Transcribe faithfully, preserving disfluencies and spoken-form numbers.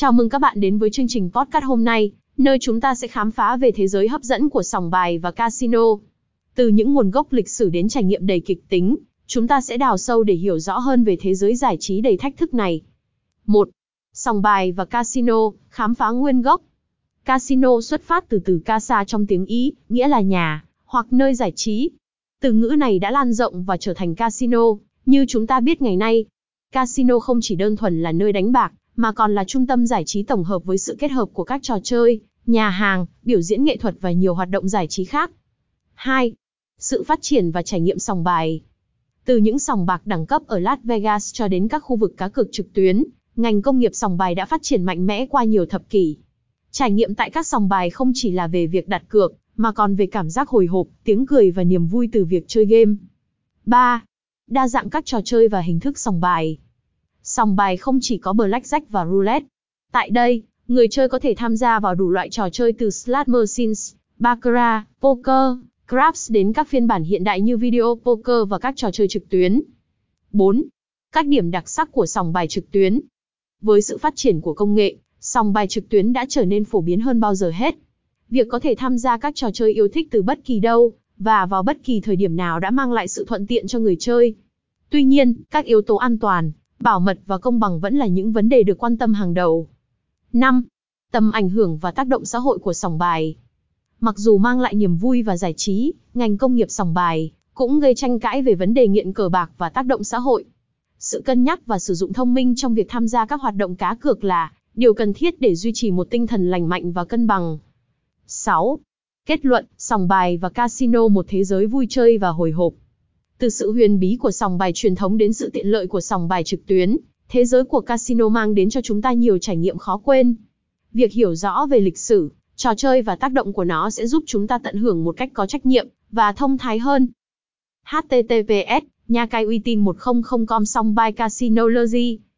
Chào mừng các bạn đến với chương trình podcast hôm nay, nơi chúng ta sẽ khám phá về thế giới hấp dẫn của sòng bài và casino. Từ những nguồn gốc lịch sử đến trải nghiệm đầy kịch tính, chúng ta sẽ đào sâu để hiểu rõ hơn về thế giới giải trí đầy thách thức này. một. Sòng bài và casino, khám phá nguyên gốc. Casino xuất phát từ từ casa trong tiếng Ý, nghĩa là nhà, hoặc nơi giải trí. Từ ngữ này đã lan rộng và trở thành casino, như chúng ta biết ngày nay. Casino không chỉ đơn thuần là nơi đánh bạc, mà còn là trung tâm giải trí tổng hợp với sự kết hợp của các trò chơi, nhà hàng, biểu diễn nghệ thuật và nhiều hoạt động giải trí khác. hai. Sự phát triển và trải nghiệm sòng bài. Từ những sòng bạc đẳng cấp ở Las Vegas cho đến các khu vực cá cược trực tuyến, ngành công nghiệp sòng bài đã phát triển mạnh mẽ qua nhiều thập kỷ. Trải nghiệm tại các sòng bài không chỉ là về việc đặt cược, mà còn về cảm giác hồi hộp, tiếng cười và niềm vui từ việc chơi game. ba. Đa dạng các trò chơi và hình thức sòng bài. Sòng bài không chỉ có blackjack và roulette. Tại đây, người chơi có thể tham gia vào đủ loại trò chơi từ slot machines, baccarat, poker, craps đến các phiên bản hiện đại như video poker và các trò chơi trực tuyến. bốn. Các điểm đặc sắc của sòng bài trực tuyến. Với sự phát triển của công nghệ, sòng bài trực tuyến đã trở nên phổ biến hơn bao giờ hết. Việc có thể tham gia các trò chơi yêu thích từ bất kỳ đâu và vào bất kỳ thời điểm nào đã mang lại sự thuận tiện cho người chơi. Tuy nhiên, các yếu tố an toàn, bảo mật và công bằng vẫn là những vấn đề được quan tâm hàng đầu. năm. Tầm ảnh hưởng và tác động xã hội của sòng bài. Mặc dù mang lại niềm vui và giải trí, ngành công nghiệp sòng bài cũng gây tranh cãi về vấn đề nghiện cờ bạc và tác động xã hội. Sự cân nhắc và sử dụng thông minh trong việc tham gia các hoạt động cá cược là điều cần thiết để duy trì một tinh thần lành mạnh và cân bằng. sáu. Kết luận, sòng bài và casino một thế giới vui chơi và hồi hộp. Từ sự huyền bí của sòng bài truyền thống đến sự tiện lợi của sòng bài trực tuyến, thế giới của casino mang đến cho chúng ta nhiều trải nghiệm khó quên. Việc hiểu rõ về lịch sử, trò chơi và tác động của nó sẽ giúp chúng ta tận hưởng một cách có trách nhiệm và thông thái hơn. H T T P S, nhacaiuytin một không không com sòng bài Casino Logi,